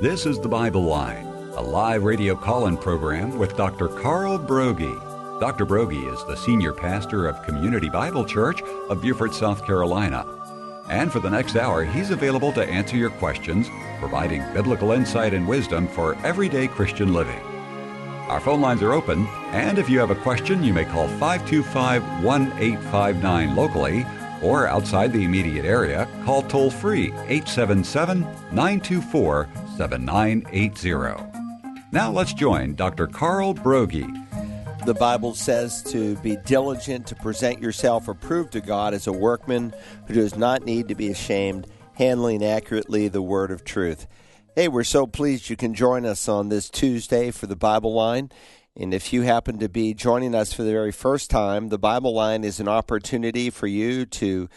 This is The Bible Line, a live radio call-in program with Dr. Carl Broggi. Dr. Broggi is the senior pastor of Community Bible Church of Beaufort, South Carolina. And for the next hour, he's available to answer your questions, providing biblical insight and wisdom for everyday Christian living. Our phone lines are open, and if you have a question, you may call 525-1859 locally, or outside the immediate area, call toll-free 877-924-7980. Now let's join Dr. Carl Broggi. The Bible says to be diligent to present yourself approved to God as a workman who does not need to be ashamed, handling accurately the word of truth. Hey, we're so pleased you can join us on this Tuesday for the Bible Line. And if you happen to be joining us for the very first time, the Bible Line is an opportunity for you to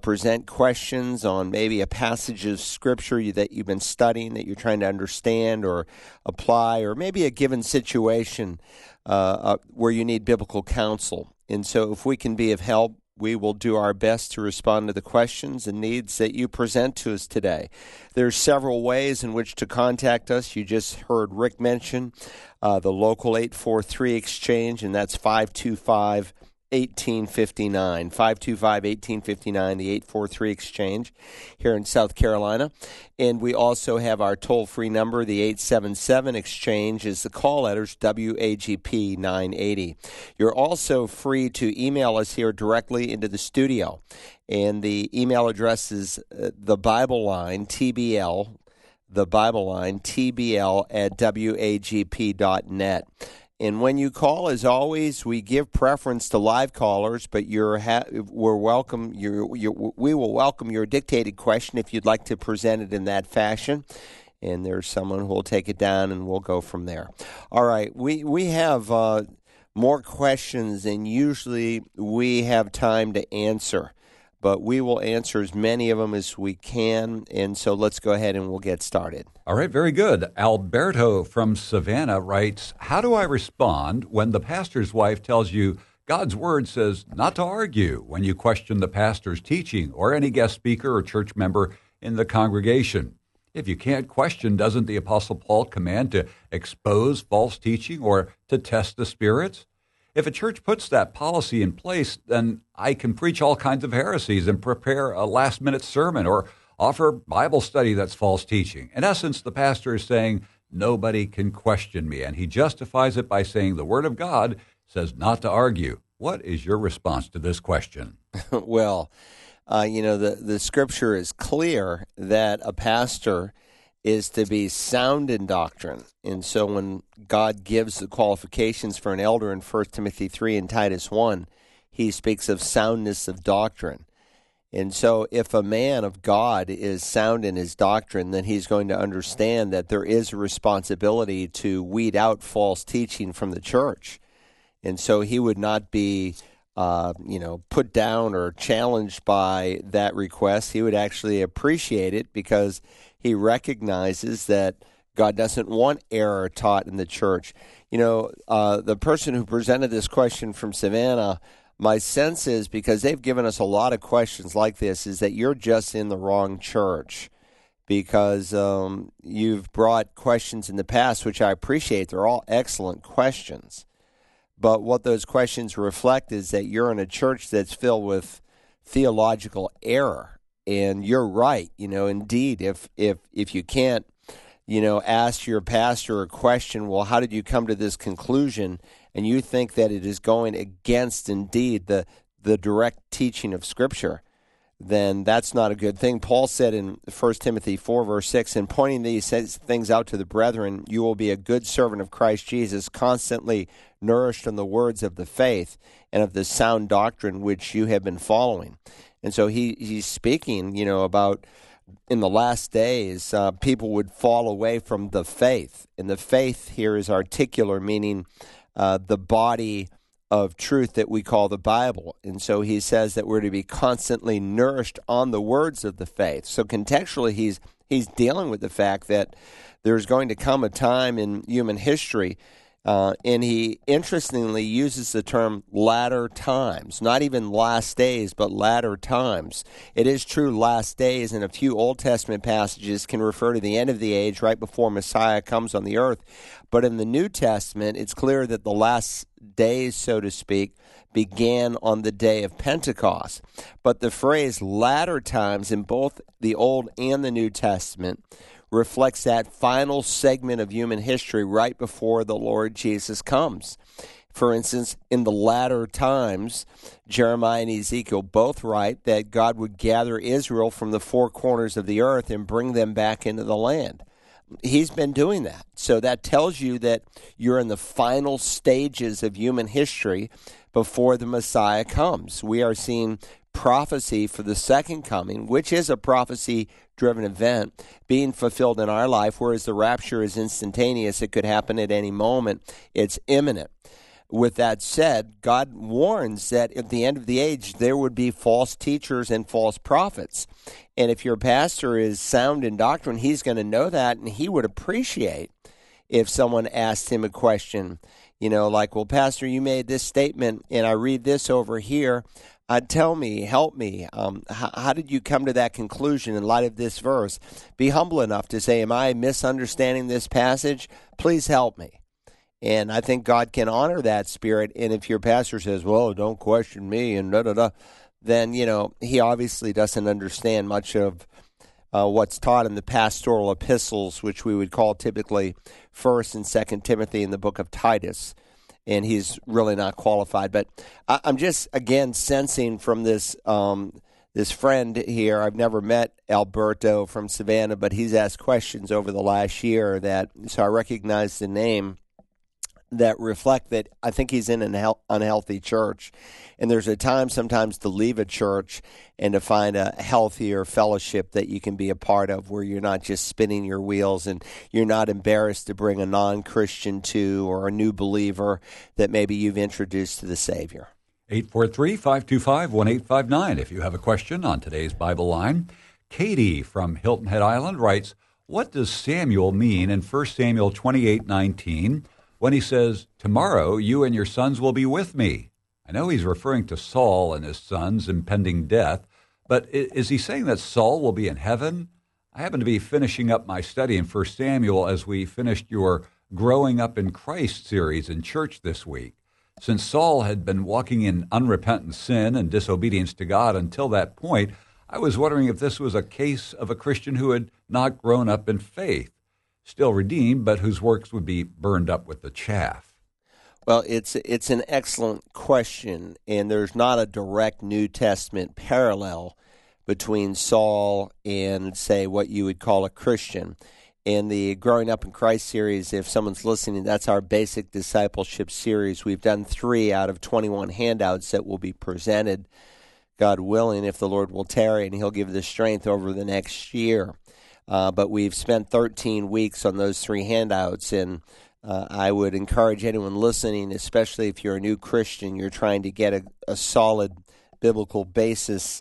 present questions on maybe a passage of Scripture that you've been studying, that you're trying to understand or apply, or maybe a given situation where you need biblical counsel. And so if we can be of help, we will do our best to respond to the questions and needs that you present to us today. There's several ways in which to contact us. You just heard Rick mention the local 843 exchange, and that's 525-1859, 525-1859, the 843 exchange here in South Carolina. And we also have our toll-free number, the 877 exchange, is the call letters WAGP 980. You're also free to email us here directly into the studio. And the email address is the Bible Line, TBL at WAGP.net. And when you call, as always, we give preference to live callers, but we will welcome your dictated question if you'd like to present it in that fashion. And there's someone who will take it down, and we'll go from there. All right, we have more questions than usually we have time to answer, but we will answer as many of them as we can, and so let's go ahead and we'll get started. All right, very good. Alberto from Savannah writes, how do I respond when the pastor's wife tells you God's Word says not to argue when you question the pastor's teaching or any guest speaker or church member in the congregation? If you can't question, doesn't the Apostle Paul command to expose false teaching or to test the spirits? If a church puts that policy in place, then I can preach all kinds of heresies and prepare a last-minute sermon or offer Bible study that's false teaching. In essence, the pastor is saying, nobody can question me, and he justifies it by saying the Word of God says not to argue. What is your response to this question? Well, the Scripture is clear that a pastor is to be sound in doctrine. And so when God gives the qualifications for an elder in 1 Timothy 3 and Titus 1, he speaks of soundness of doctrine. And so if a man of God is sound in his doctrine, then he's going to understand that there is a responsibility to weed out false teaching from the church. And so he would not be put down or challenged by that request. He would actually appreciate it because he recognizes that God doesn't want error taught in the church. The person who presented this question from Savannah, my sense is, because they've given us a lot of questions like this, is that you're just in the wrong church because you've brought questions in the past, which I appreciate. They're all excellent questions. But what those questions reflect is that you're in a church that's filled with theological error. And you're right, indeed, if you can't, ask your pastor a question, well, how did you come to this conclusion? And you think that it is going against, indeed, the direct teaching of Scripture, then that's not a good thing. Paul said in 1 Timothy 4, verse 6, in pointing these things out to the brethren, you will be a good servant of Christ Jesus, constantly nourished on the words of the faith and of the sound doctrine which you have been following. And so he's speaking, about in the last days, people would fall away from the faith. And the faith here is articular, meaning the body of truth that we call the Bible. And so he says that we're to be constantly nourished on the words of the faith. So contextually, he's dealing with the fact that there's going to come a time in human history And he interestingly uses the term latter times, not even last days, but latter times. It is true last days, and a few Old Testament passages can refer to the end of the age right before Messiah comes on the earth. But in the New Testament, it's clear that the last days, so to speak, began on the day of Pentecost. But the phrase latter times in both the Old and the New Testament reflects that final segment of human history right before the Lord Jesus comes. For instance, in the latter times, Jeremiah and Ezekiel both write that God would gather Israel from the four corners of the earth and bring them back into the land. He's been doing that. So that tells you that you're in the final stages of human history before the Messiah comes. We are seeing prophecy for the second coming, which is a prophecy-driven event, being fulfilled in our life, whereas the rapture is instantaneous. It could happen at any moment. It's imminent. With that said, God warns that at the end of the age, there would be false teachers and false prophets. And if your pastor is sound in doctrine, he's going to know that, and he would appreciate if someone asked him a question, you know, like, well, Pastor, you made this statement, and I read this over here. Tell me, help me, how did you come to that conclusion in light of this verse? Be humble enough to say, am I misunderstanding this passage? Please help me. And I think God can honor that spirit. And if your pastor says, well, don't question me and da-da-da, then, you know, he obviously doesn't understand much of what's taught in the pastoral epistles, which we would call typically 1st and 2nd Timothy and the book of Titus. And he's really not qualified. But I'm just, again, sensing from this this friend here. I've never met Alberto from Savannah, but he's asked questions over the last year that, so I recognize the name, that reflect that I think he's in an unhealthy church. And there's a time sometimes to leave a church and to find a healthier fellowship that you can be a part of, where you're not just spinning your wheels and you're not embarrassed to bring a non-Christian to, or a new believer that maybe you've introduced to the Savior. 843-525-1859 if you have a question on today's Bible Line. Katie from Hilton Head Island writes, what does Samuel mean in 1 Samuel 28:19? When he says, tomorrow you and your sons will be with me? I know he's referring to Saul and his sons' impending death, but is he saying that Saul will be in heaven? I happen to be finishing up my study in 1 Samuel as we finished your Growing Up in Christ series in church this week. Since Saul had been walking in unrepentant sin and disobedience to God until that point, I was wondering if this was a case of a Christian who had not grown up in faith, still redeemed, but whose works would be burned up with the chaff. Well, it's an excellent question, and there's not a direct New Testament parallel between Saul and, say, what you would call a Christian. In the Growing Up in Christ series, if someone's listening, that's our basic discipleship series. We've done 3 out of 21 handouts that will be presented, God willing, if the Lord will tarry, and he'll give the strength over the next year. But we've spent 13 weeks on those 3 handouts, and I would encourage anyone listening, especially if you're a new Christian, you're trying to get a solid biblical basis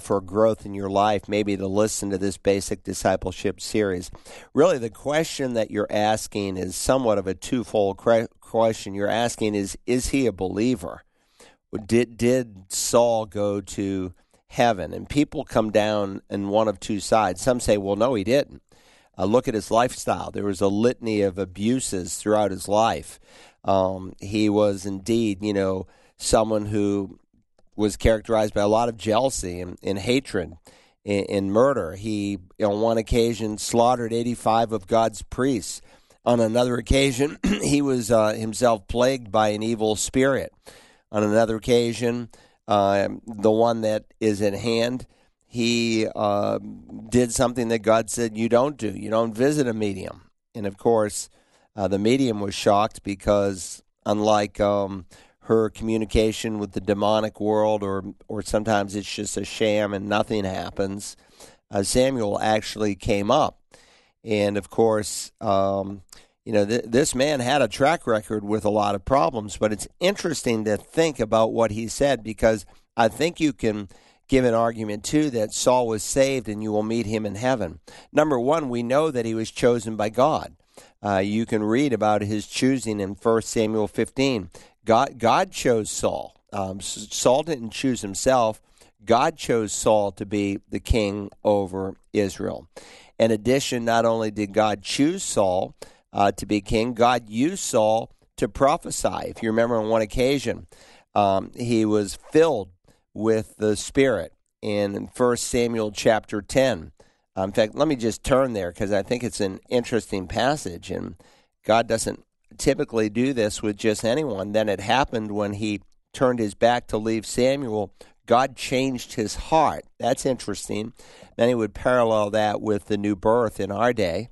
for growth in your life, maybe to listen to this basic discipleship series. Really, the question that you're asking is somewhat of a twofold question. You're asking is he a believer? Did Saul go to heaven? And people come down in one of 2 sides. Some say, well, no, he didn't. Look at his lifestyle. There was a litany of abuses throughout his life. He was indeed, you know, someone who was characterized by a lot of jealousy and hatred and murder. He, on one occasion, slaughtered 85 of God's priests. On another occasion, he was himself plagued by an evil spirit. On another occasion, the one that is at hand, he did something that God said, you don't do. You don't visit a medium. And, of course, the medium was shocked because, unlike her communication with the demonic world, or sometimes it's just a sham and nothing happens, Samuel actually came up. And, of course, you know, this man had a track record with a lot of problems, but it's interesting to think about what he said, because I think you can give an argument, too, that Saul was saved and you will meet him in heaven. Number 1, we know that he was chosen by God. You can read about his choosing in 1 Samuel 15. God chose Saul. Saul didn't choose himself. God chose Saul to be the king over Israel. In addition, not only did God choose Saul to be king, God used Saul to prophesy. If you remember on one occasion, he was filled with the Spirit in 1 Samuel chapter 10. In fact, let me just turn there because I think it's an interesting passage, and God doesn't typically do this with just anyone. Then it happened when he turned his back to leave Samuel, God changed his heart. That's interesting. Many would parallel that with the new birth in our day.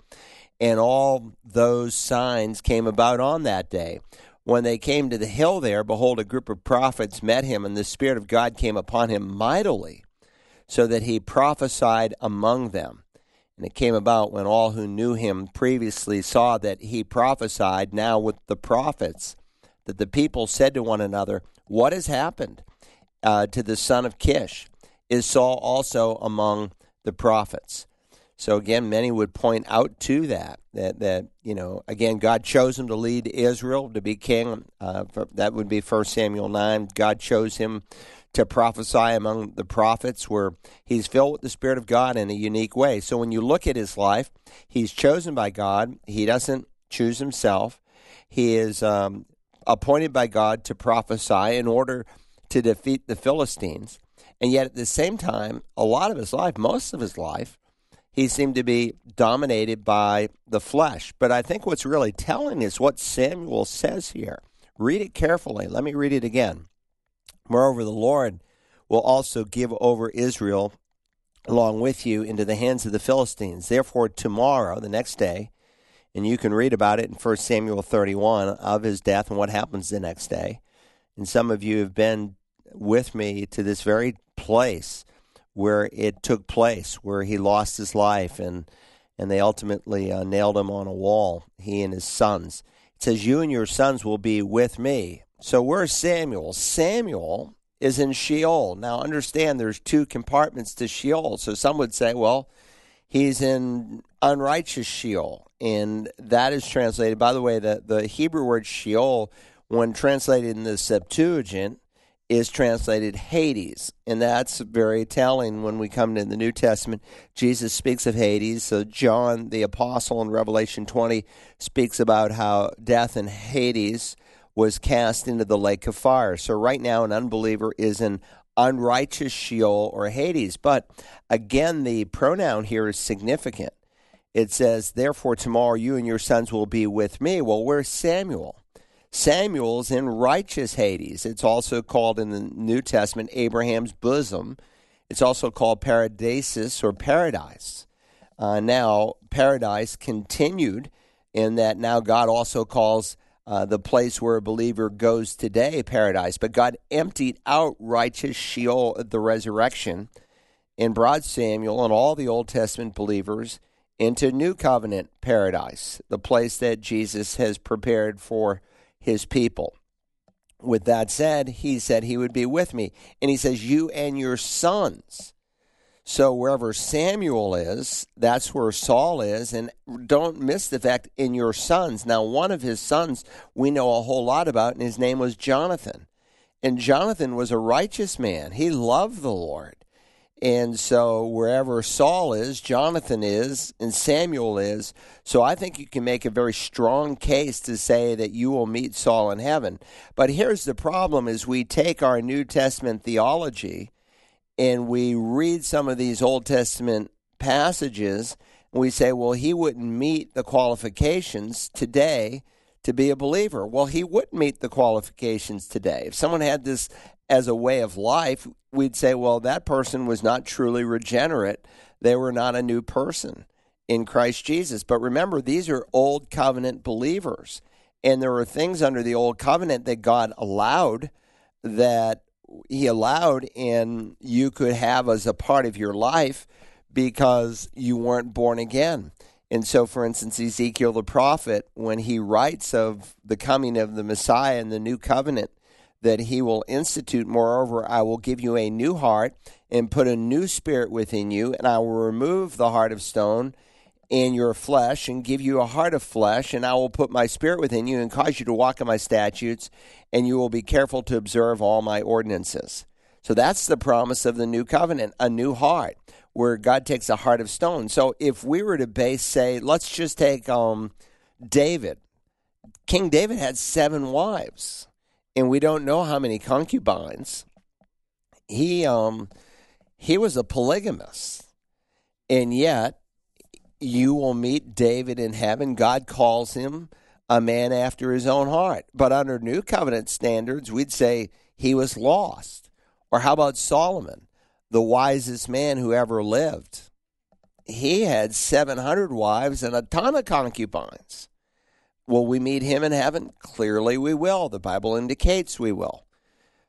And all those signs came about on that day. When they came to the hill there, behold, a group of prophets met him, and the Spirit of God came upon him mightily, so that he prophesied among them. And it came about when all who knew him previously saw that he prophesied now with the prophets, that the people said to one another, "What has happened to the son of Kish? Is Saul also among the prophets?" So again, many would point out to that you know, again, God chose him to lead Israel, to be king. That would be 1 Samuel 9. God chose him to prophesy among the prophets, where he's filled with the Spirit of God in a unique way. So when you look at his life, he's chosen by God. He doesn't choose himself. He is appointed by God to prophesy in order to defeat the Philistines. And yet at the same time, a lot of his life, most of his life, he seemed to be dominated by the flesh. But I think what's really telling is what Samuel says here. Read it carefully. Let me read it again. "Moreover, the Lord will also give over Israel along with you into the hands of the Philistines. Therefore, tomorrow," the next day, and you can read about it in 1 Samuel 31, of his death and what happens the next day. And some of you have been with me to this very place where it took place, where he lost his life, and they ultimately nailed him on a wall, he and his sons. It says, "You and your sons will be with me." So where's Samuel? Samuel is in Sheol. Now understand, there's two compartments to Sheol. So some would say, well, he's in unrighteous Sheol, and that is translated. By the way, the Hebrew word Sheol, when translated in the Septuagint, is translated Hades, and that's very telling when we come to the New Testament. Jesus speaks of Hades. So John the Apostle in Revelation 20 speaks about how death in Hades was cast into the lake of fire. So right now an unbeliever is in unrighteous Sheol or Hades. But again, the pronoun here is significant. It says, "Therefore tomorrow you and your sons will be with me." Well, where's Samuel? Samuel's in righteous Hades. It's also called in the New Testament Abraham's bosom. It's also called paradisus or paradise. Now, paradise continued in that now God also calls the place where a believer goes today paradise. But God emptied out righteous Sheol at the resurrection and brought Samuel and all the Old Testament believers into New Covenant paradise, the place that Jesus has prepared for his people. With that said he would be with me. And he says, "You and your sons." So wherever Samuel is, that's where Saul is. And don't miss the fact, in your sons. Now, one of his sons we know a whole lot about, and his name was Jonathan. And Jonathan was a righteous man. He loved the Lord. And so wherever Saul is, Jonathan is, and Samuel is. So I think you can make a very strong case to say that you will meet Saul in heaven. But here's the problem, is we take our New Testament theology and we read some of these Old Testament passages, and we say, well, he wouldn't meet the qualifications today to be a believer. Well, he would meet the qualifications today. If someone had this as a way of life, we'd say, well, that person was not truly regenerate. They were not a new person in Christ Jesus. But remember, these are Old Covenant believers. And there were things under the Old Covenant that God allowed, that he allowed, and you could have as a part of your life because you weren't born again. And so, for instance, Ezekiel the prophet, when he writes of the coming of the Messiah and the new covenant that he will institute, "Moreover, I will give you a new heart and put a new spirit within you, and I will remove the heart of stone in your flesh and give you a heart of flesh, and I will put my spirit within you and cause you to walk in my statutes, and you will be careful to observe all my ordinances. So that's the promise of the new covenant, a new heart, where God takes a heart of stone. So if we were to base, say, let's just take David. King David had 7 wives, and we don't know how many concubines. He was a polygamist, and yet you will meet David in heaven. God calls him a man after his own heart. But under New Covenant standards, we'd say he was lost. Or how about Solomon, the wisest man who ever lived? He had 700 wives and a ton of concubines. Will we meet him in heaven? Clearly we will. The Bible indicates we will.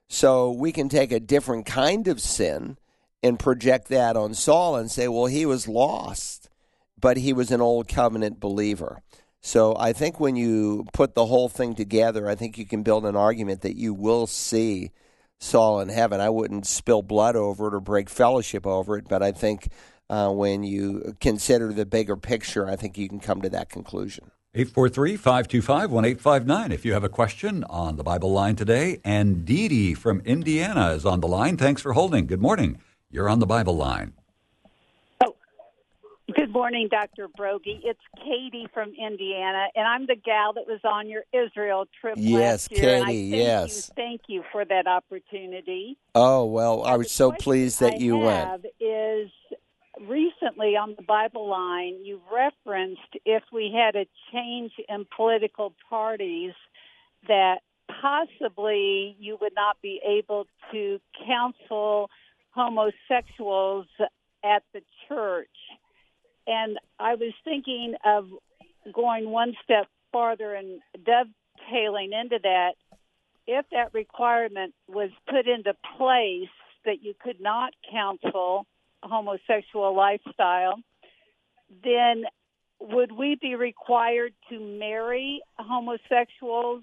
So we can take a different kind of sin and project that on Saul and say, well, he was lost, but he was an old covenant believer. So I think when you put the whole thing together, I think you can build an argument that you will see Saul in heaven. I wouldn't spill blood over it or break fellowship over it, but I think when you consider the bigger picture, I think you can come to that conclusion. 843-525-1859 if you have a question on the Bible line today. And Dee Dee from Indiana is on the line. Thanks for holding. Good morning. You're on the Bible line. Good morning, Dr. Broggi. It's Katie from Indiana, and I'm the gal that was on your Israel trip last year. Yes, Katie, yes. Thank you for that opportunity. Oh, well, I was so pleased that you went. Is recently on the Bible line, you referenced if we had a change in political parties that possibly you would not be able to counsel homosexuals at the church. And I was thinking of going one step farther and dovetailing into that. If that requirement was put into place that you could not counsel a homosexual lifestyle, then would we be required to marry homosexuals?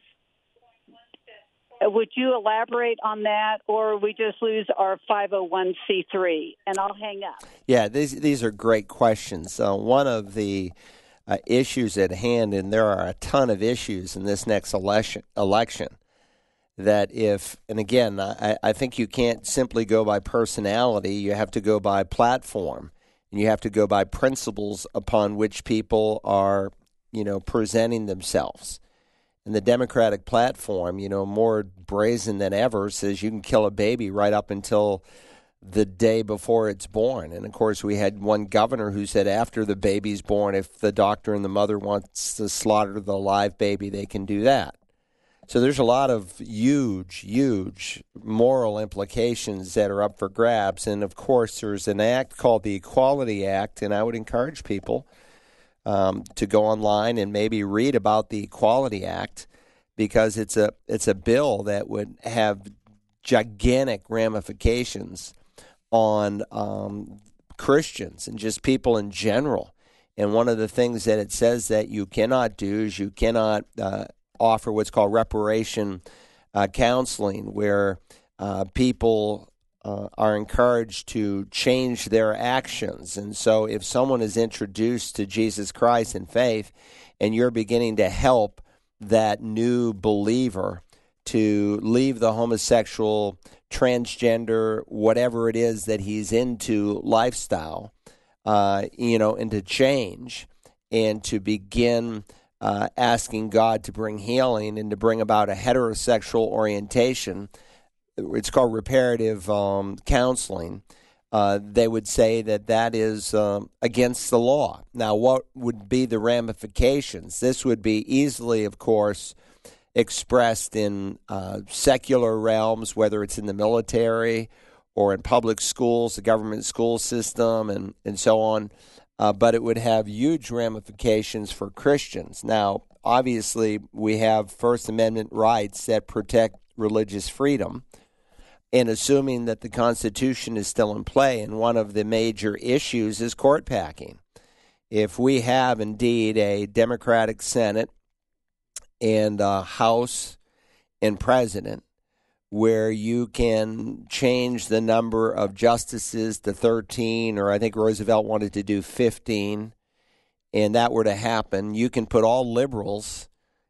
Would you elaborate on that, or we just lose our 501c3? And I'll hang up. Yeah, these are great questions. One of the issues at hand, and there are a ton of issues in this next election, that if, and again, I think you can't simply go by personality. You have to go by platform, and you have to go by principles upon which people are, presenting themselves. And the Democratic platform, more brazen than ever, says you can kill a baby right up until the day before it's born. And, of course, we had one governor who said after the baby's born, if the doctor and the mother wants to slaughter the live baby, they can do that. So there's a lot of huge, huge moral implications that are up for grabs. And, of course, there's an act called the Equality Act, and I would encourage people to go online and maybe read about the Equality Act, because it's a bill that would have gigantic ramifications on Christians and just people in general. And one of the things that it says that you cannot do is you cannot offer what's called reparation counseling, where people are encouraged to change their actions. And so if someone is introduced to Jesus Christ in faith and you're beginning to help that new believer to leave the homosexual, transgender, whatever it is that he's into lifestyle, and to change and to begin asking God to bring healing and to bring about a heterosexual orientation, it's called reparative counseling, they would say that is against the law. Now, what would be the ramifications? This would be easily, of course, expressed in secular realms, whether it's in the military or in public schools, the government school system, and so on. But it would have huge ramifications for Christians. Now, obviously, we have First Amendment rights that protect religious freedom, and assuming that the Constitution is still in play, and one of the major issues is court packing. If we have indeed a Democratic Senate and a House and President where you can change the number of justices to 13, or I think Roosevelt wanted to do 15, and that were to happen, you can put all liberals,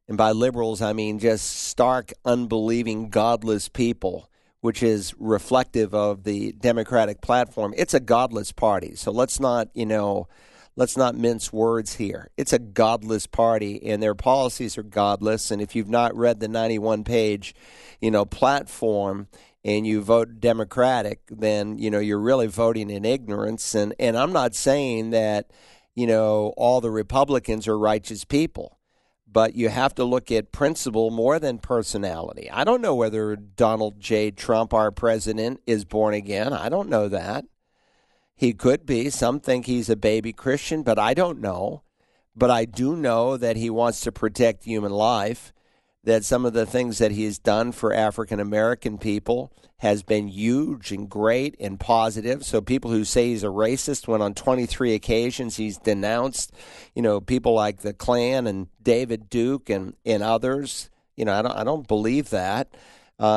and by liberals I mean just stark, unbelieving, godless people, which is reflective of the Democratic platform. It's a godless party, so let's not mince words here. It's a godless party, and their policies are godless. And if you've not read the 91-page, platform, and you vote Democratic, then, you're really voting in ignorance. And I'm not saying that, all the Republicans are righteous people, but you have to look at principle more than personality. I don't know whether Donald J. Trump, our president, is born again. I don't know that. He could be. Some think he's a baby Christian, but I don't know. But I do know that he wants to protect human life, that some of the things that he's done for African American people has been huge and great and positive. So people who say he's a racist, when on 23 occasions he's denounced, people like the Klan and David Duke and others, I don't believe that.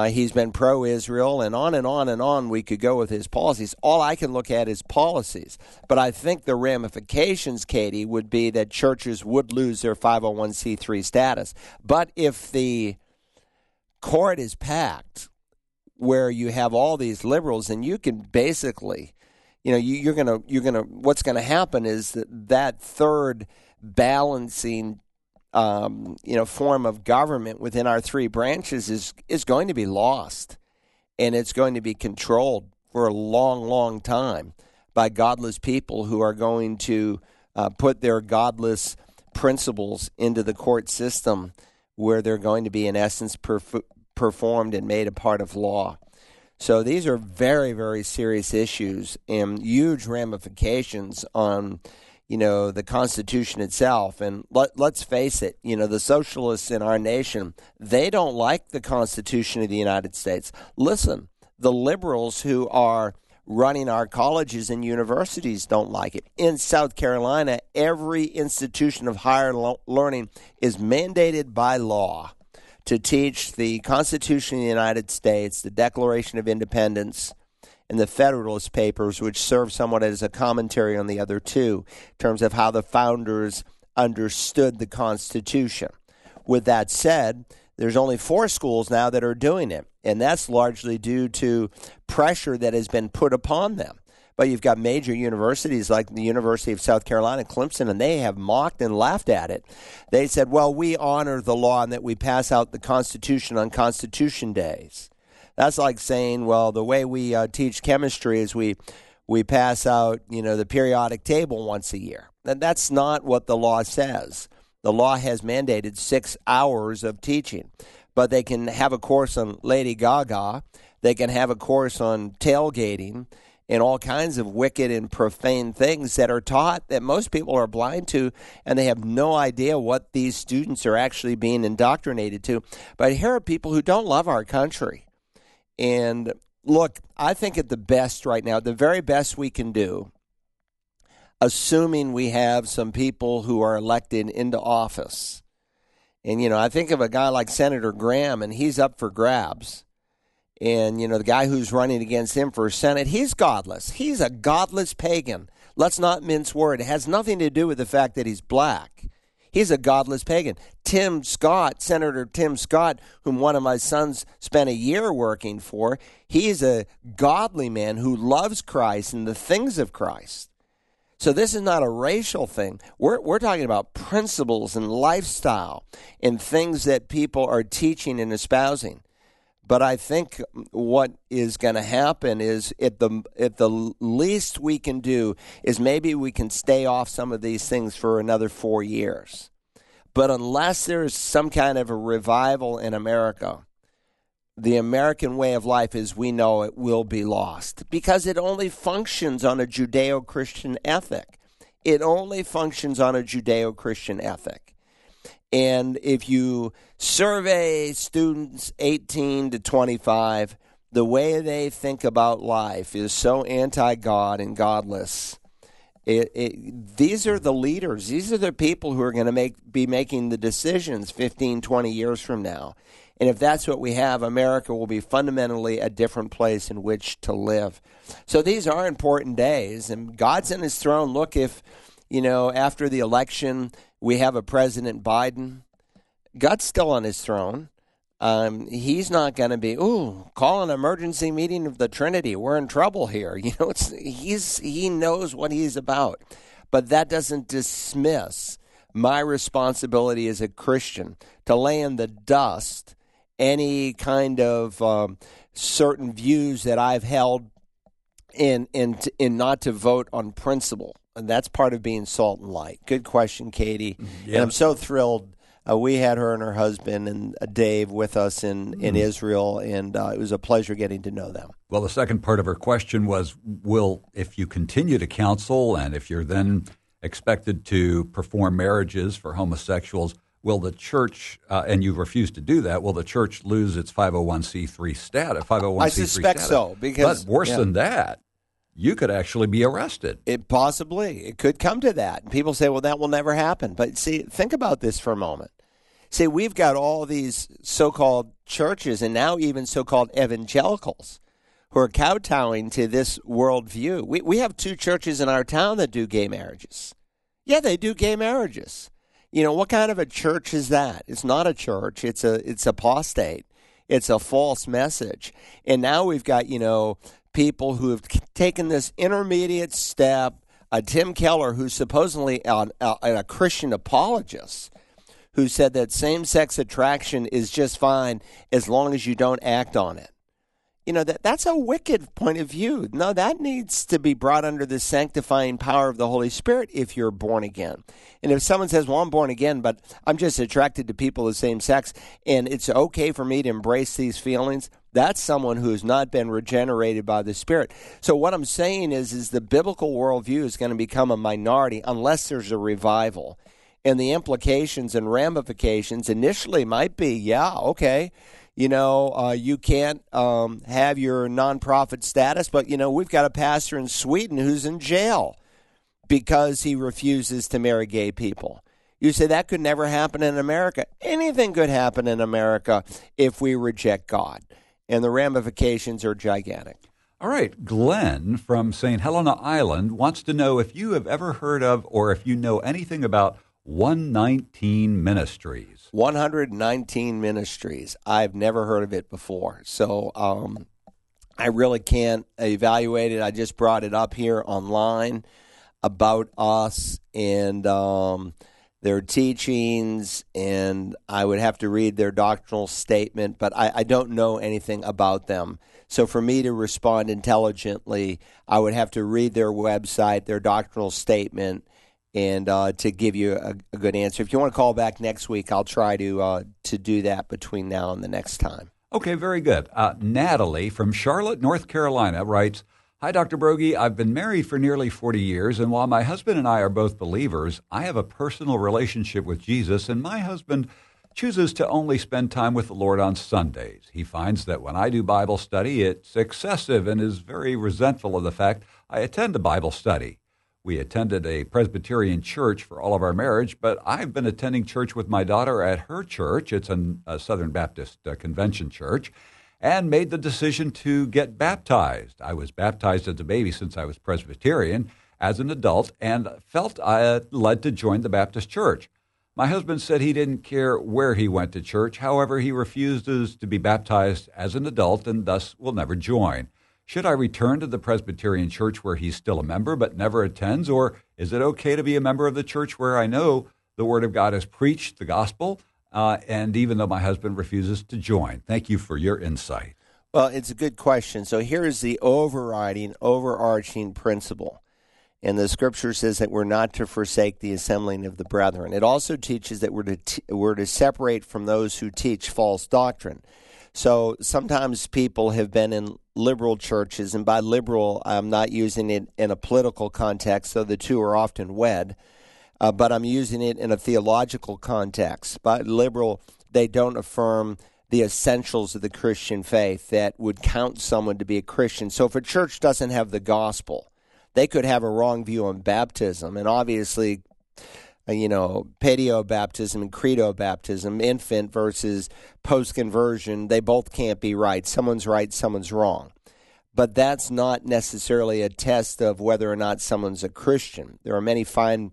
He's been pro-Israel, and on and on and on we could go with his policies. All I can look at is policies. But I think the ramifications, Katie, would be that churches would lose their 501c3 status. But if the court is packed where you have all these liberals, and you can basically, you're gonna. What's going to happen is that third balancing form of government within our three branches is going to be lost, and it's going to be controlled for a long, long time by godless people who are going to put their godless principles into the court system, where they're going to be, in essence, performed and made a part of law. So these are very, very serious issues and huge ramifications on the Constitution itself. And let's face it, the socialists in our nation, they don't like the Constitution of the United States. Listen, the liberals who are running our colleges and universities don't like it. In South Carolina, every institution of higher learning is mandated by law to teach the Constitution of the United States, the Declaration of Independence, and the Federalist Papers, which serve somewhat as a commentary on the other two, in terms of how the founders understood the Constitution. With that said, there's only 4 schools now that are doing it, and that's largely due to pressure that has been put upon them. But you've got major universities like the University of South Carolina, Clemson, and they have mocked and laughed at it. They said, well, we honor the law and that we pass out the Constitution on Constitution days. That's like saying, well, the way we teach chemistry is we pass out, the periodic table once a year. And that's not what the law says. The law has mandated 6 hours of teaching, but they can have a course on Lady Gaga. They can have a course on tailgating and all kinds of wicked and profane things that are taught that most people are blind to, and they have no idea what these students are actually being indoctrinated to. But here are people who don't love our country. And look, I think at the best right now, the very best we can do, assuming we have some people who are elected into office. And, I think of a guy like Senator Graham, and he's up for grabs. And, the guy who's running against him for Senate, he's godless. He's a godless pagan. Let's not mince words. It has nothing to do with the fact that he's black. He's a godless pagan. Tim Scott, Senator Tim Scott, whom one of my sons spent a year working for, he's a godly man who loves Christ and the things of Christ. So this is not a racial thing. We're talking about principles and lifestyle and things that people are teaching and espousing. But I think what is going to happen is, if the least we can do is maybe we can stay off some of these things for another 4 years. But unless there's some kind of a revival in America, the American way of life as we know it will be lost, because it only functions on a Judeo-Christian ethic. It only functions on a Judeo-Christian ethic. And if you survey students 18 to 25, the way they think about life is so anti-God and godless. These are the leaders. These are the people who are going to be making the decisions 15, 20 years from now. And if that's what we have, America will be fundamentally a different place in which to live. So these are important days. And God's in his throne. Look, if you know, after the election, we have a President Biden. God's still on his throne. He's not going to be, call an emergency meeting of the Trinity. We're in trouble here. You know, he knows what he's about. But that doesn't dismiss my responsibility as a Christian to lay in the dust any kind of certain views that I've held in not to vote on principle. And that's part of being salt and light. Good question, Katie. Yeah. And I'm so thrilled. We had her and her husband and Dave with us in Israel, and it was a pleasure getting to know them. Well, the second part of her question was, if you continue to counsel and if you're then expected to perform marriages for homosexuals, will the church, and you refuse to do that, will the church lose its 501c3 status? I suspect so. Because, but worse than that, you could actually be arrested. It could come to that. And people say, well, that will never happen. But see, think about this for a moment. See, we've got all these so-called churches and now even so-called evangelicals who are kowtowing to this worldview. We have two churches in our town that do gay marriages. Yeah, they do gay marriages. You know, what kind of a church is that? It's not a church. It's apostate. It's a false message. And now we've got, you know, people who have taken this intermediate step, Tim Keller, who's supposedly a Christian apologist, who said that same-sex attraction is just fine as long as you don't act on it. You know, that's a wicked point of view. No, that needs to be brought under the sanctifying power of the Holy Spirit if you're born again. And if someone says, well, I'm born again, but I'm just attracted to people of the same sex, and it's okay for me to embrace these feelings— that's someone who has not been regenerated by the Spirit. So what I'm saying is the biblical worldview is going to become a minority unless there's a revival. And the implications and ramifications initially might be, you can't have your nonprofit status, but, you know, we've got a pastor in Sweden who's in jail because he refuses to marry gay people. You say that could never happen in America. Anything could happen in America if we reject God. And the ramifications are gigantic. All right. Glenn from St. Helena Island wants to know if you have ever heard of or if you know anything about 119 Ministries. 119 Ministries. I've never heard of it before. So I really can't evaluate it. I just brought it up here online about us and their teachings, and I would have to read their doctrinal statement, but I don't know anything about them. So for me to respond intelligently, I would have to read their website, their doctrinal statement, and to give you a good answer. If you want to call back next week, I'll try to do that between now and the next time. Okay, very good. Natalie from Charlotte, North Carolina writes, Hi, Dr. Broggi. I've been married for nearly 40 years, and while my husband and I are both believers, I have a personal relationship with Jesus, and my husband chooses to only spend time with the Lord on Sundays. He finds that when I do Bible study, it's excessive and is very resentful of the fact I attend a Bible study. We attended a Presbyterian church for all of our marriage, but I've been attending church with my daughter at her church. It's a Southern Baptist Convention church, and made the decision to get baptized. I was baptized as a baby since I was Presbyterian as an adult and felt I led to join the Baptist church. My husband said he didn't care where he went to church. However, he refuses to be baptized as an adult and thus will never join. Should I return to the Presbyterian church where he's still a member but never attends, or is it okay to be a member of the church where I know the Word of God is preached, the gospel, and even though my husband refuses to join? Thank you for your insight. Well, it's a good question. So here is the overarching principle. And the Scripture says that we're not to forsake the assembling of the brethren. It also teaches that we're to separate from those who teach false doctrine. So sometimes people have been in liberal churches, and by liberal, I'm not using it in a political context, so the two are often wed. But I'm using it in a theological context. By liberal, they don't affirm the essentials of the Christian faith that would count someone to be a Christian. So if a church doesn't have the gospel, they could have a wrong view on baptism. And obviously, you know, pedio baptism and credo baptism, infant versus post-conversion, they both can't be right. Someone's right, someone's wrong. But that's not necessarily a test of whether or not someone's a Christian. There are many fine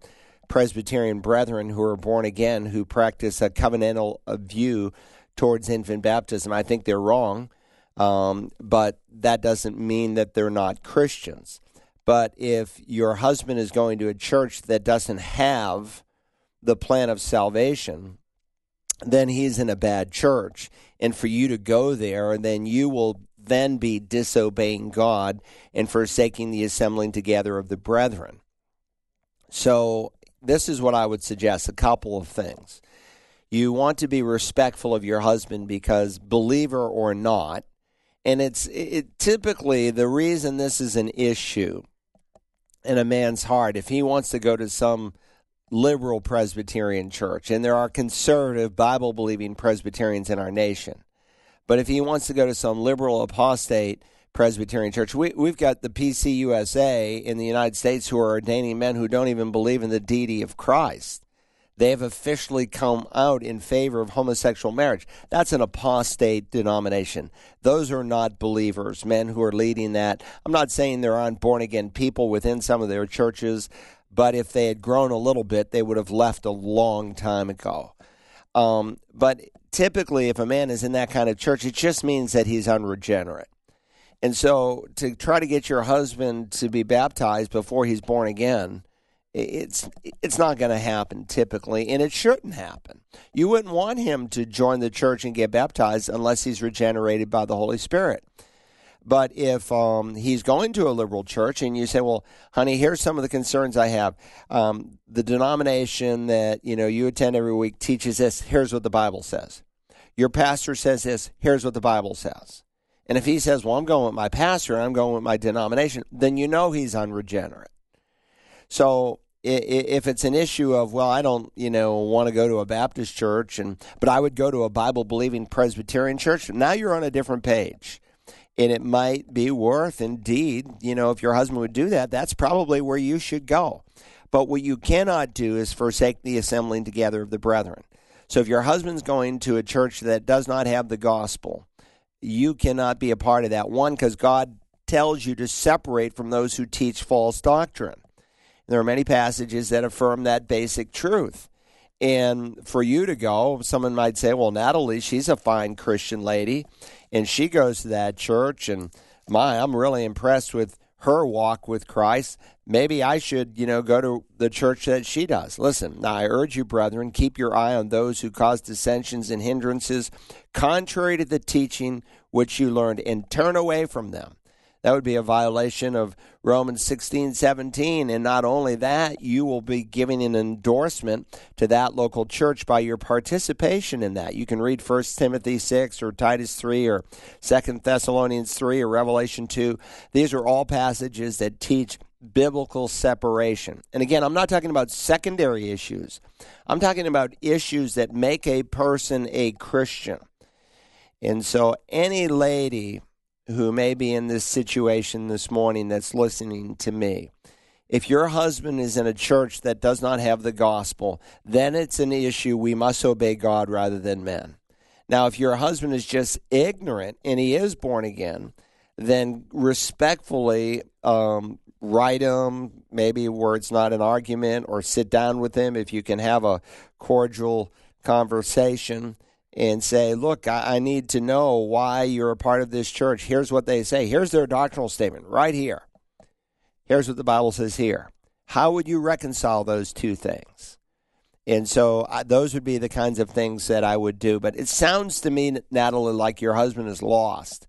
Presbyterian brethren who are born again who practice a covenantal view towards infant baptism. I think they're wrong, but that doesn't mean that they're not Christians. But if your husband is going to a church that doesn't have the plan of salvation, then he's in a bad church. And for you to go there, and then you will then be disobeying God and forsaking the assembling together of the brethren. So this is what I would suggest, a couple of things. You want to be respectful of your husband because, believer or not, and it's typically the reason this is an issue in a man's heart, if he wants to go to some liberal Presbyterian church, and there are conservative Bible-believing Presbyterians in our nation, but if he wants to go to some liberal apostate Presbyterian church, we've got the PCUSA in the United States who are ordaining men who don't even believe in the deity of Christ. They have officially come out in favor of homosexual marriage. That's an apostate denomination. Those are not believers, men who are leading that. I'm not saying there aren't born-again people within some of their churches, but if they had grown a little bit, they would have left a long time ago. But typically, if a man is in that kind of church, it just means that he's unregenerate. And so to try to get your husband to be baptized before he's born again, it's not going to happen typically, and it shouldn't happen. You wouldn't want him to join the church and get baptized unless he's regenerated by the Holy Spirit. But if he's going to a liberal church and you say, well, honey, here's some of the concerns I have. The denomination that you attend every week teaches this. Here's what the Bible says. Your pastor says this. Here's what the Bible says. And if he says, well, I'm going with my pastor and I'm going with my denomination, then he's unregenerate. So if it's an issue of, well, I don't want to go to a Baptist church, but I would go to a Bible-believing Presbyterian church, now you're on a different page. And it might be worth, indeed, if your husband would do that, that's probably where you should go. But what you cannot do is forsake the assembling together of the brethren. So if your husband's going to a church that does not have the gospel, you cannot be a part of that. One, because God tells you to separate from those who teach false doctrine. There are many passages that affirm that basic truth. And for you to go, someone might say, well, Natalie, she's a fine Christian lady, and she goes to that church, and I'm really impressed with her walk with Christ. Maybe I should, go to the church that she does. Listen, now I urge you, brethren, keep your eye on those who cause dissensions and hindrances contrary to the teaching which you learned, and turn away from them. That would be a violation of Romans 16:17, and not only that, you will be giving an endorsement to that local church by your participation in that. You can read 1 Timothy 6 or Titus 3 or 2 Thessalonians 3 or Revelation 2. These are all passages that teach biblical separation. And again, I'm not talking about secondary issues. I'm talking about issues that make a person a Christian. And so any lady who may be in this situation this morning that's listening to me, if your husband is in a church that does not have the gospel, then it's an issue. We must obey God rather than men. Now, if your husband is just ignorant and he is born again, then respectfully write him, maybe where it's not an argument, or sit down with him if you can have a cordial conversation and say, look, I need to know why you're a part of this church. Here's what they say. Here's their doctrinal statement right here. Here's what the Bible says here. How would you reconcile those two things? And so those would be the kinds of things that I would do. But it sounds to me, Natalie, like your husband is lost.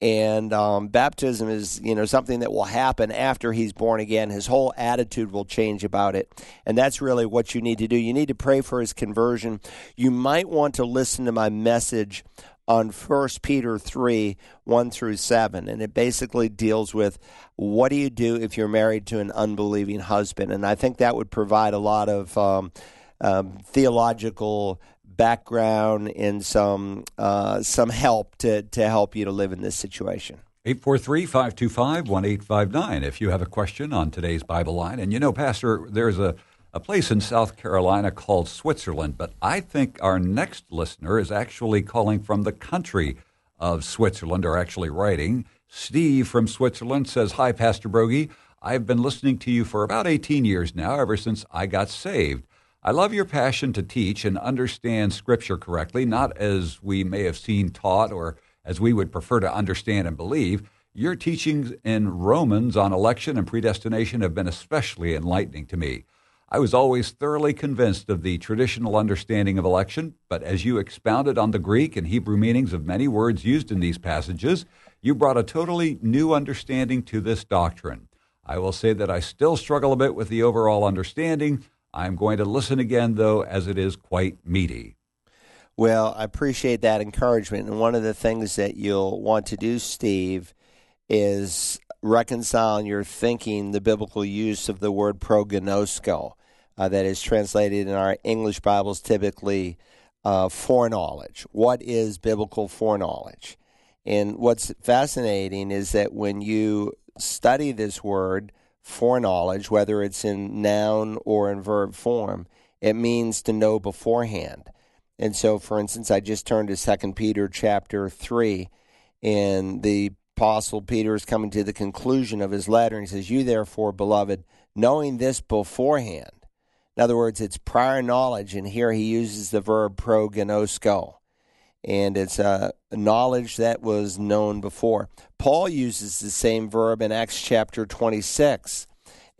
And baptism is, something that will happen after he's born again. His whole attitude will change about it. And that's really what you need to do. You need to pray for his conversion. You might want to listen to my message on 1 Peter 3, 1 through 7. And it basically deals with what do you do if you're married to an unbelieving husband. And I think that would provide a lot of theological background and some help to help you to live in this situation. 843-525-1859 if you have a question on today's Bible Line. And Pastor, there's a place in South Carolina called Switzerland, but I think our next listener is actually calling from the country of Switzerland, or actually writing, Steve from Switzerland says, "Hi, Pastor Broggi. I've been listening to you for about 18 years now, ever since I got saved. I love your passion to teach and understand Scripture correctly, not as we may have seen taught or as we would prefer to understand and believe. Your teachings in Romans on election and predestination have been especially enlightening to me. I was always thoroughly convinced of the traditional understanding of election, but as you expounded on the Greek and Hebrew meanings of many words used in these passages, you brought a totally new understanding to this doctrine. I will say that I still struggle a bit with the overall understanding. I'm going to listen again, though, as it is quite meaty." Well, I appreciate that encouragement. And one of the things that you'll want to do, Steve, is reconcile in your thinking the biblical use of the word prognosko, that is translated in our English Bibles typically foreknowledge. What is biblical foreknowledge? And what's fascinating is that when you study this word foreknowledge, whether it's in noun or in verb form, it means to know beforehand. And so, for instance, I just turned to 2 Peter chapter 3, and the Apostle Peter is coming to the conclusion of his letter, and he says, "You therefore, beloved, knowing this beforehand." In other words, it's prior knowledge, and here he uses the verb prognosko, and it's a knowledge that was known before. Paul uses the same verb in Acts chapter 26,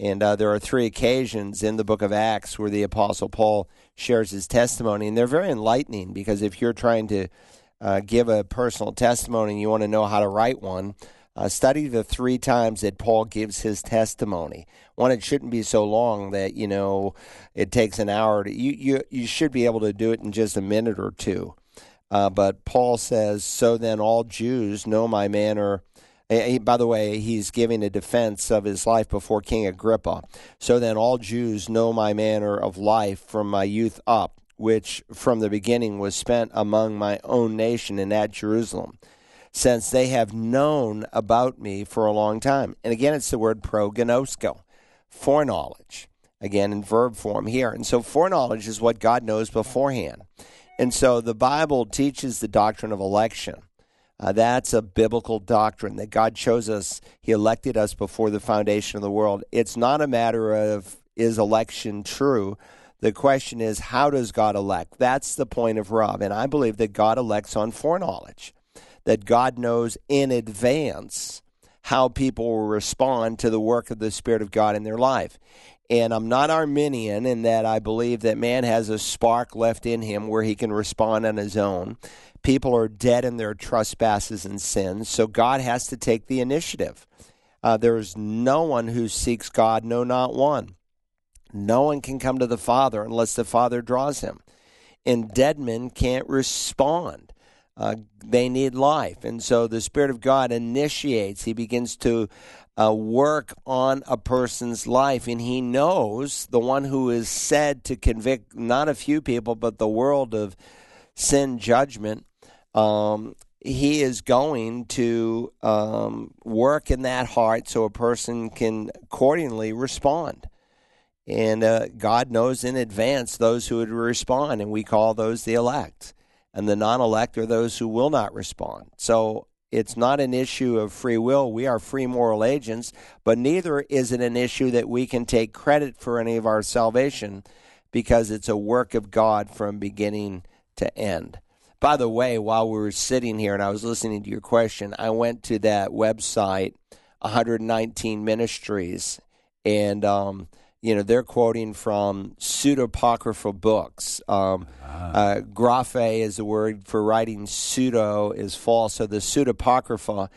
and there are three occasions in the book of Acts where the Apostle Paul shares his testimony, and they're very enlightening, because if you're trying to give a personal testimony and you want to know how to write one, study the three times that Paul gives his testimony. One, it shouldn't be so long that, you know, it takes an hour. You should be able to do it in just a minute or two. But Paul says, "So then all Jews know my manner." By the way, he's giving a defense of his life before King Agrippa. "So then all Jews know my manner of life from my youth up, which from the beginning was spent among my own nation and at Jerusalem, since they have known about me for a long time." And again, it's the word prognosko, foreknowledge, again in verb form here. And so foreknowledge is what God knows beforehand. And so the Bible teaches the doctrine of election. That's a biblical doctrine, that God chose us, he elected us before the foundation of the world. It's not a matter of, is election true? The question is, how does God elect? That's the point of Rob, and I believe that God elects on foreknowledge, that God knows in advance how people will respond to the work of the Spirit of God in their life. And I'm not Arminian in that I believe that man has a spark left in him where he can respond on his own. People are dead in their trespasses and sins, so God has to take the initiative. There is no one who seeks God, no, not one. No one can come to the Father unless the Father draws him. And dead men can't respond. They need life. And so the Spirit of God initiates. He begins to work on a person's life. And he knows, the one who is said to convict not a few people, but the world of sin judgment, he is going to work in that heart so a person can accordingly respond. And God knows in advance those who would respond, and we call those the elect. And the non-elect are those who will not respond. So it's not an issue of free will. We are free moral agents, but neither is it an issue that we can take credit for any of our salvation, because it's a work of God from beginning to end. By the way, while we were sitting here and I was listening to your question, I went to that website, 119 Ministries, and you know, they're quoting from pseudo-apocryphal books. Graphe is the word for writing. Pseudo is false. So the pseudo-apocrypha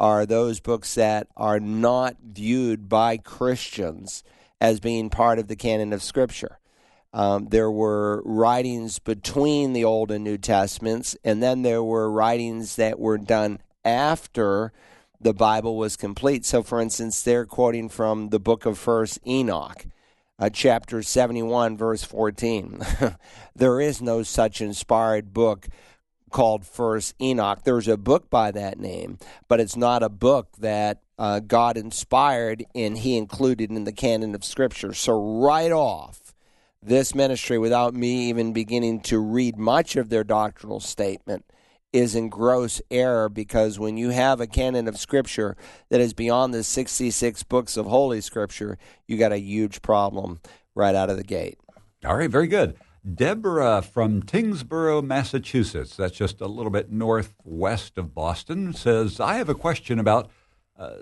are those books that are not viewed by Christians as being part of the canon of Scripture. There were writings between the Old and New Testaments, and then there were writings that were done after the Bible was complete. So, for instance, they're quoting from the book of 1st Enoch, chapter 71, verse 14. There is no such inspired book called 1st Enoch. There's a book by that name, but it's not a book that God inspired and he included in the canon of Scripture. So right off, this ministry, without me even beginning to read much of their doctrinal statement, is in gross error, because when you have a canon of Scripture that is beyond the 66 books of Holy Scripture, you got a huge problem right out of the gate. All right, very good. Deborah from Tingsboro, Massachusetts, that's just a little bit northwest of Boston, says, I have a question about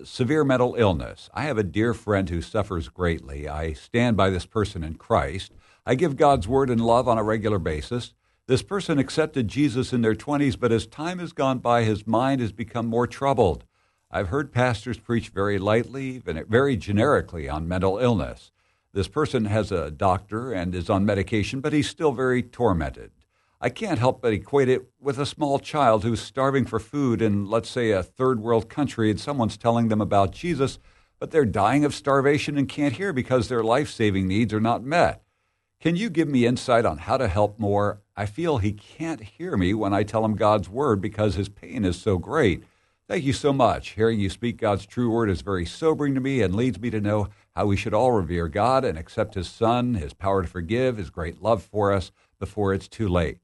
severe mental illness. I have a dear friend who suffers greatly. I stand by this person in Christ. I give God's word and love on a regular basis. This person accepted Jesus in their 20s, but as time has gone by, his mind has become more troubled. I've heard pastors preach very lightly, very generically on mental illness. This person has a doctor and is on medication, but he's still very tormented. I can't help but equate it with a small child who's starving for food in, let's say, a third world country, and someone's telling them about Jesus, but they're dying of starvation and can't hear because their life-saving needs are not met. Can you give me insight on how to help more? I feel he can't hear me when I tell him God's word because his pain is so great. Thank you so much. Hearing you speak God's true word is very sobering to me and leads me to know how we should all revere God and accept his Son, his power to forgive, his great love for us before it's too late.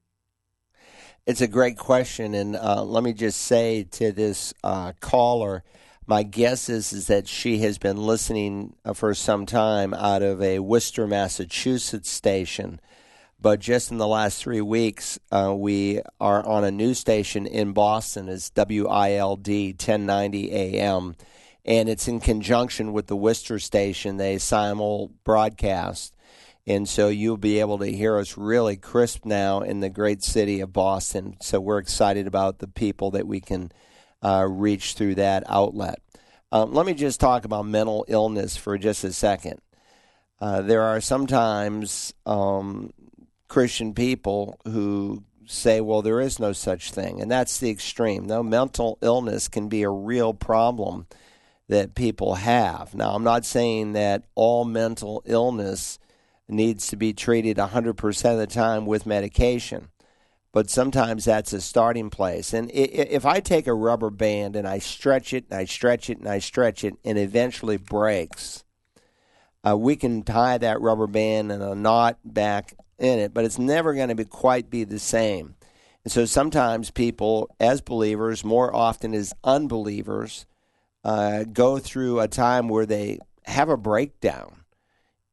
It's a great question, and let me just say to this caller, my guess is that she has been listening for some time out of a Worcester, Massachusetts station. But just in the last 3 weeks, we are on a new station in Boston. It's WILD 1090 AM, and it's in conjunction with the Worcester station. They simul broadcast, and so you'll be able to hear us really crisp now in the great city of Boston. So we're excited about the people that we can reach through that outlet. Let me just talk about mental illness for just a second. There are sometimes Christian people who say, well, there is no such thing, and that's the extreme. No, mental illness can be a real problem that people have. Now, I'm not saying that all mental illness needs to be treated 100% of the time with medication, but sometimes that's a starting place. And if I take a rubber band and I stretch it and I stretch it and I stretch it and eventually breaks, we can tie that rubber band and a knot back in it, but it's never going to be quite be the same. And so sometimes people, as believers, more often as unbelievers, go through a time where they have a breakdown.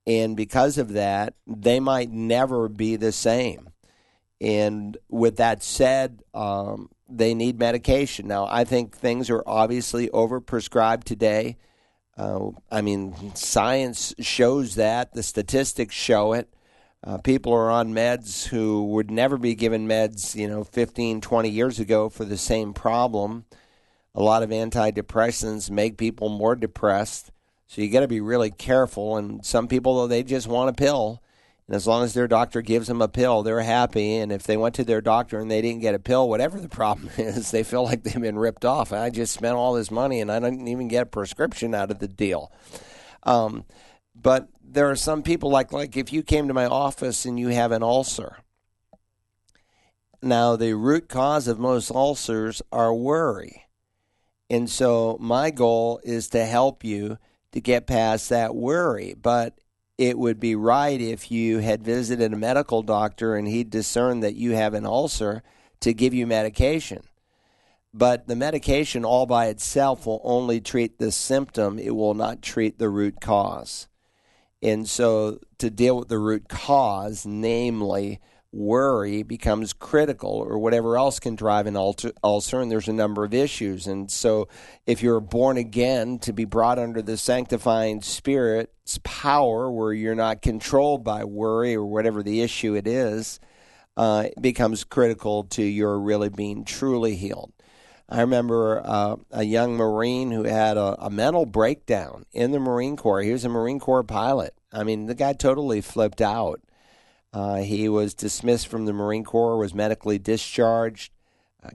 And because of that, they might never be the same. And with that said, they need medication. Now, I think things are obviously overprescribed today. I mean, science shows that. The statistics show it. People are on meds who would never be given meds, 15, 20 years ago for the same problem. A lot of antidepressants make people more depressed, so you got to be really careful. And some people, though, they just want a pill, and as long as their doctor gives them a pill, they're happy. And if they went to their doctor and they didn't get a pill, whatever the problem is, they feel like they've been ripped off. I just spent all this money, and I didn't even get a prescription out of the deal. But there are some people like if you came to my office and you have an ulcer. Now, the root cause of most ulcers are worry. And so my goal is to help you to get past that worry. But it would be right if you had visited a medical doctor and he discerned that you have an ulcer to give you medication. But the medication all by itself will only treat the symptom. It will not treat the root cause. And so to deal with the root cause, namely worry, becomes critical, or whatever else can drive an ulcer, and there's a number of issues. And so if you're born again, to be brought under the sanctifying Spirit's power, where you're not controlled by worry or whatever the issue it is, it becomes critical to your really being truly healed. I remember a young Marine who had a mental breakdown in the Marine Corps. He was a Marine Corps pilot. I mean, the guy totally flipped out. He was dismissed from the Marine Corps, was medically discharged,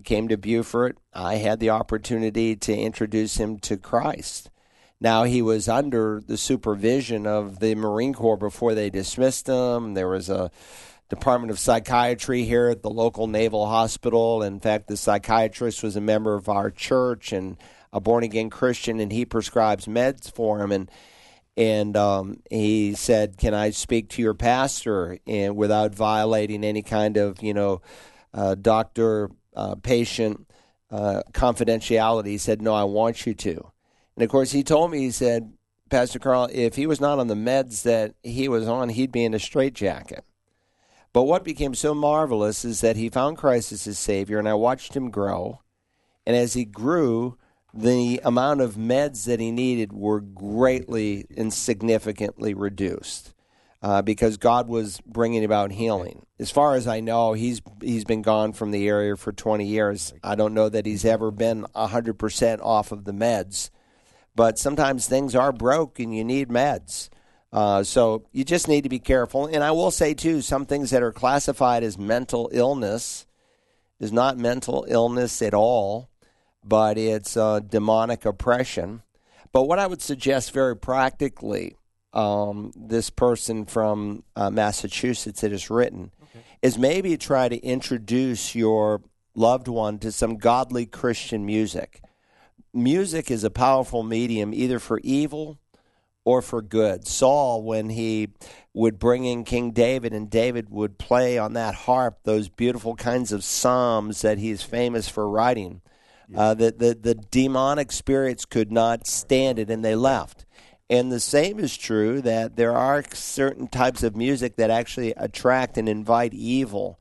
came to Beaufort. I had the opportunity to introduce him to Christ. Now, he was under the supervision of the Marine Corps before they dismissed him. There was a Department of Psychiatry here at the local Naval Hospital. In fact, the psychiatrist was a member of our church and a born-again Christian, and he prescribes meds for him. And he said, can I speak to your pastor, and without violating any kind of, doctor patient confidentiality. He said, no, I want you to. And, of course, he told me, he said, Pastor Carl, if he was not on the meds that he was on, he'd be in a straitjacket. But what became so marvelous is that he found Christ as his Savior, and I watched him grow. And as he grew, the amount of meds that he needed were greatly and significantly reduced because God was bringing about healing. As far as I know, he's been gone from the area for 20 years. I don't know that he's ever been 100% off of the meds. But sometimes things are broke and you need meds. So you just need to be careful. And I will say, too, some things that are classified as mental illness is not mental illness at all, but it's demonic oppression. But what I would suggest very practically, this person from Massachusetts that has written, is maybe try to introduce your loved one to some godly Christian music. Music is a powerful medium either for evil or for good. Saul, when he would bring in King David and David would play on that harp, those beautiful kinds of psalms that he's famous for writing, the demonic spirits could not stand it and they left. And the same is true that there are certain types of music that actually attract and invite evil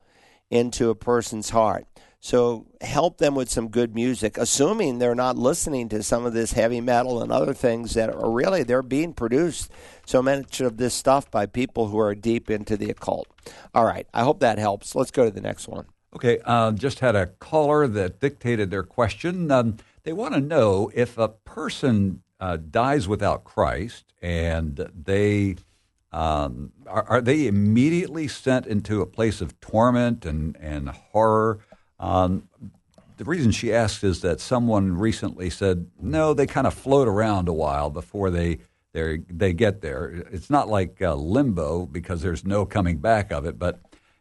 into a person's heart. So help them with some good music, assuming they're not listening to some of this heavy metal and other things that are really, they're being produced so much of this stuff by people who are deep into the occult. All right, I hope that helps. Let's go to the next one. Okay, just had a caller that dictated their question. They want to know if a person dies without Christ and they... are they immediately sent into a place of torment and horror? The reason she asks is that someone recently said, no, they kind of float around a while before they get there. It's not like limbo because there's no coming back of it, but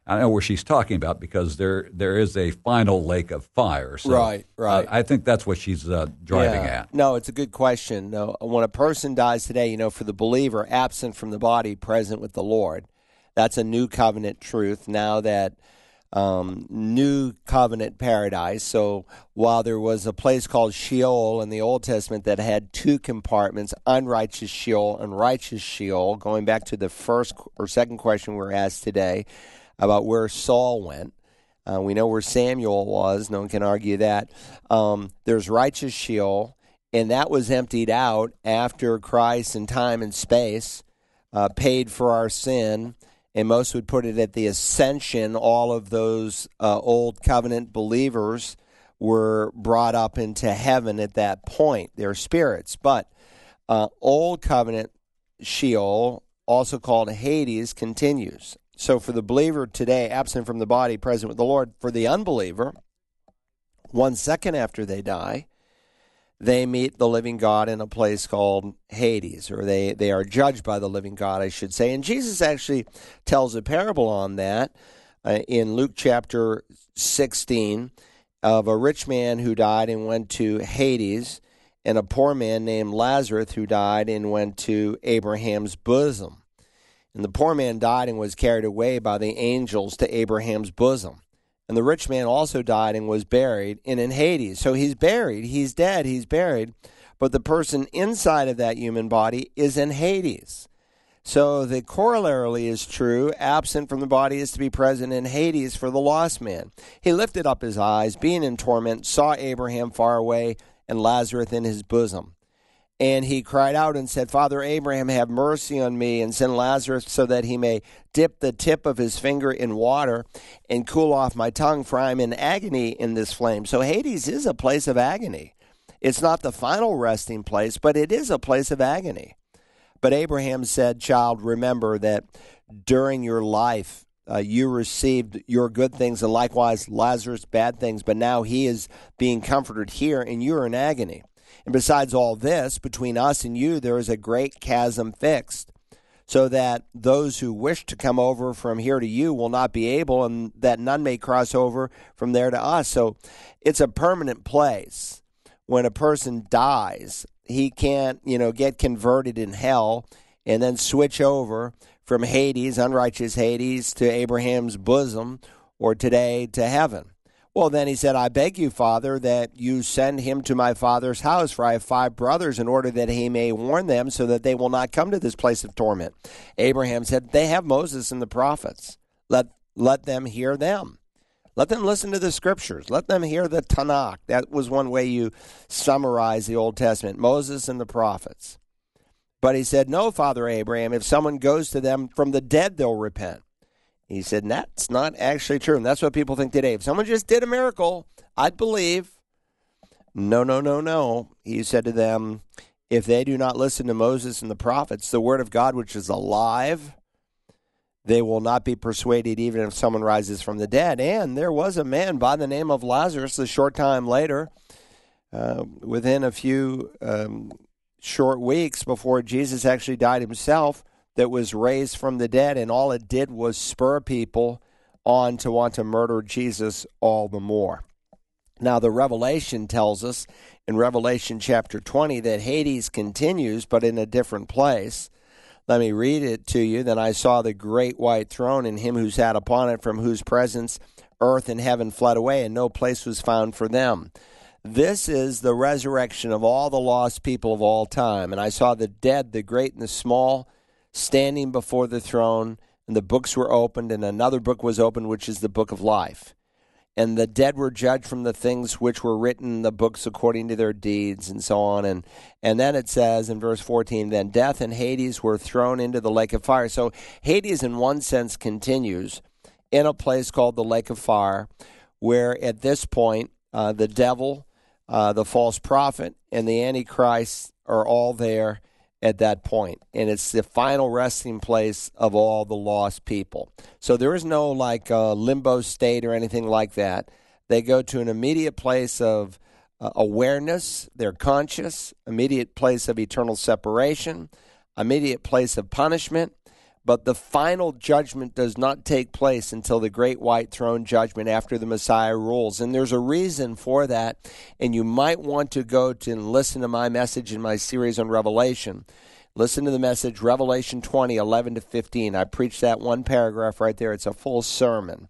I know where she's talking about because there is a final lake of fire. So, right. I think that's what she's driving at. No, it's a good question. No, when a person dies today, you know, for the believer, absent from the body, present with the Lord, that's a new covenant truth now that new covenant paradise. So while there was a place called Sheol in the Old Testament that had two compartments, unrighteous Sheol and righteous Sheol, going back to the first or second question we were asked today, about where Saul went. We know where Samuel was. No one can argue that. There's righteous Sheol, and that was emptied out after Christ in time and space paid for our sin, and most would put it at the ascension. All of those old covenant believers were brought up into heaven at that point, their spirits. But old covenant Sheol, also called Hades, continues. So for the believer today, absent from the body, present with the Lord. For the unbeliever, 1 second after they die, they meet the living God in a place called Hades, or they are judged by the living God, I should say. And Jesus actually tells a parable on that in Luke chapter 16 of a rich man who died and went to Hades, and a poor man named Lazarus who died and went to Abraham's bosom. And the poor man died and was carried away by the angels to Abraham's bosom. And the rich man also died and was buried in Hades. So he's buried, he's dead, he's buried. But the person inside of that human body is in Hades. So the corollary is true. Absent from the body is to be present in Hades for the lost man. He lifted up his eyes, being in torment, saw Abraham far away and Lazarus in his bosom. And he cried out and said, Father Abraham, have mercy on me, and send Lazarus so that he may dip the tip of his finger in water and cool off my tongue, for I am in agony in this flame. So Hades is a place of agony. It's not the final resting place, but it is a place of agony. But Abraham said, Child, remember that during your life you received your good things, and likewise Lazarus bad things, but now he is being comforted here, and you are in agony. And besides all this, between us and you, there is a great chasm fixed, so that those who wish to come over from here to you will not be able, and that none may cross over from there to us. So it's a permanent place. When a person dies, he can't, get converted in hell and then switch over from Hades, unrighteous Hades, to Abraham's bosom, or today to heaven. Well, then he said, I beg you, Father, that you send him to my father's house, for I have 5 brothers, in order that he may warn them so that they will not come to this place of torment. Abraham said, they have Moses and the prophets. Let them hear them. Let them listen to the scriptures. Let them hear the Tanakh. That was one way you summarize the Old Testament, Moses and the prophets. But he said, no, Father Abraham, if someone goes to them from the dead, they'll repent. He said, that's not actually true. And that's what people think today. If someone just did a miracle, I'd believe. No, no, no, no. He said to them, if they do not listen to Moses and the prophets, the word of God, which is alive, they will not be persuaded even if someone rises from the dead. And there was a man by the name of Lazarus a short time later, within a few short weeks before Jesus actually died himself, that was raised from the dead, and all it did was spur people on to want to murder Jesus all the more. Now, the Revelation tells us in Revelation chapter 20 that Hades continues, but in a different place. Let me read it to you. Then I saw the great white throne and him who sat upon it, from whose presence earth and heaven fled away, and no place was found for them. This is the resurrection of all the lost people of all time. And I saw the dead, the great and the small, standing before the throne, and the books were opened, and another book was opened, which is the book of life. And the dead were judged from the things which were written in the books according to their deeds, and so on. And then it says in verse 14, then death and Hades were thrown into the lake of fire. So Hades, in one sense, continues in a place called the lake of fire, where at this point the devil, the false prophet, and the Antichrist are all there at that point. And it's the final resting place of all the lost people. So there is no like limbo state or anything like that. They go to an immediate place of awareness. They're conscious, immediate place of eternal separation, immediate place of punishment. But the final judgment does not take place until the great white throne judgment after the Messiah rules. And there's a reason for that, and you might want to go to and listen to my message in my series on Revelation. Listen to the message, Revelation 20, 11 to 15. I preached that one paragraph right there. It's a full sermon,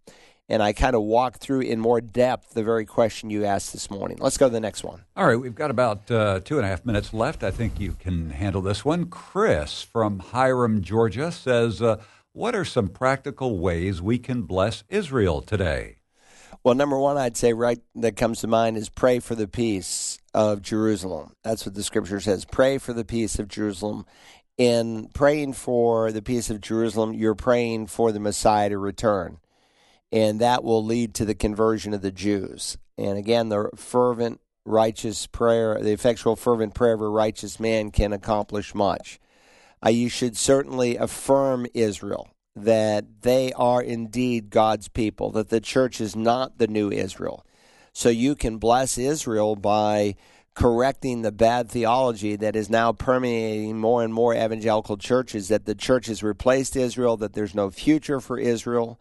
and I kind of walk through in more depth the very question you asked this morning. Let's go to the next one. All right, we've got about 2.5 minutes left. I think you can handle this one. Chris from Hiram, Georgia says, what are some practical ways we can bless Israel today? Well, number one, I'd say right that comes to mind is pray for the peace of Jerusalem. That's what the scripture says. Pray for the peace of Jerusalem. In praying for the peace of Jerusalem, you're praying for the Messiah to return. And that will lead to the conversion of the Jews. And again, the fervent, righteous prayer, the effectual, fervent prayer of a righteous man can accomplish much. You should certainly affirm Israel that they are indeed God's people, that the church is not the new Israel. So you can bless Israel by correcting the bad theology that is now permeating more and more evangelical churches, that the church has replaced Israel, that there's no future for Israel.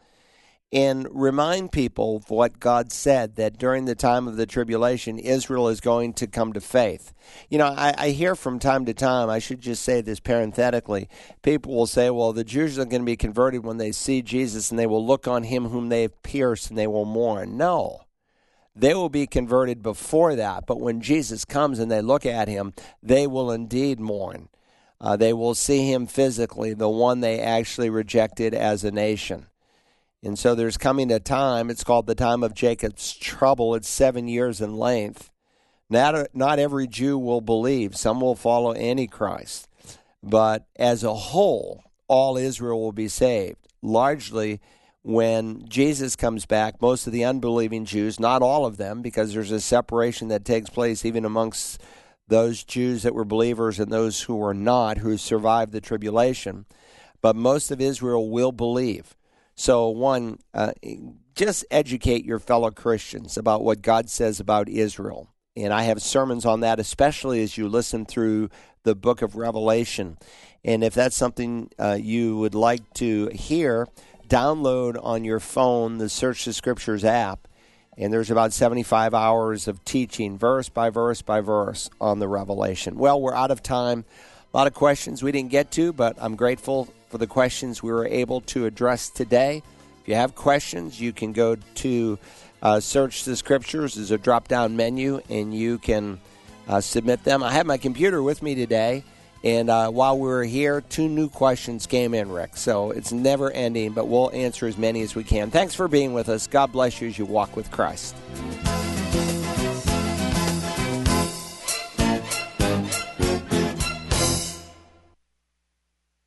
And remind people of what God said, that during the time of the tribulation, Israel is going to come to faith. You know, I hear from time to time, I should just say this parenthetically, people will say, well, the Jews are going to be converted when they see Jesus, and they will look on him whom they have pierced, and they will mourn. No, they will be converted before that, but when Jesus comes and they look at him, they will indeed mourn. They will see him physically, the one they actually rejected as a nation. And so there's coming a time, it's called the time of Jacob's trouble. It's 7 years in length. Not every Jew will believe. Some will follow Antichrist. But as a whole, all Israel will be saved. Largely, when Jesus comes back, most of the unbelieving Jews, not all of them, because there's a separation that takes place even amongst those Jews that were believers and those who were not, who survived the tribulation. But most of Israel will believe. So one, just educate your fellow Christians about what God says about Israel. And I have sermons on that, especially as you listen through the book of Revelation. And if that's something you would like to hear, download on your phone the Search the Scriptures app. And there's about 75 hours of teaching, verse by verse by verse, on the Revelation. Well, we're out of time. A lot of questions we didn't get to, but I'm grateful for the questions we were able to address today. If you have questions, you can go to Search the Scriptures. There's a drop-down menu, and you can submit them. I have my computer with me today, and while we were here, 2 new questions came in, Rick. So it's never ending, but we'll answer as many as we can. Thanks for being with us. God bless you as you walk with Christ.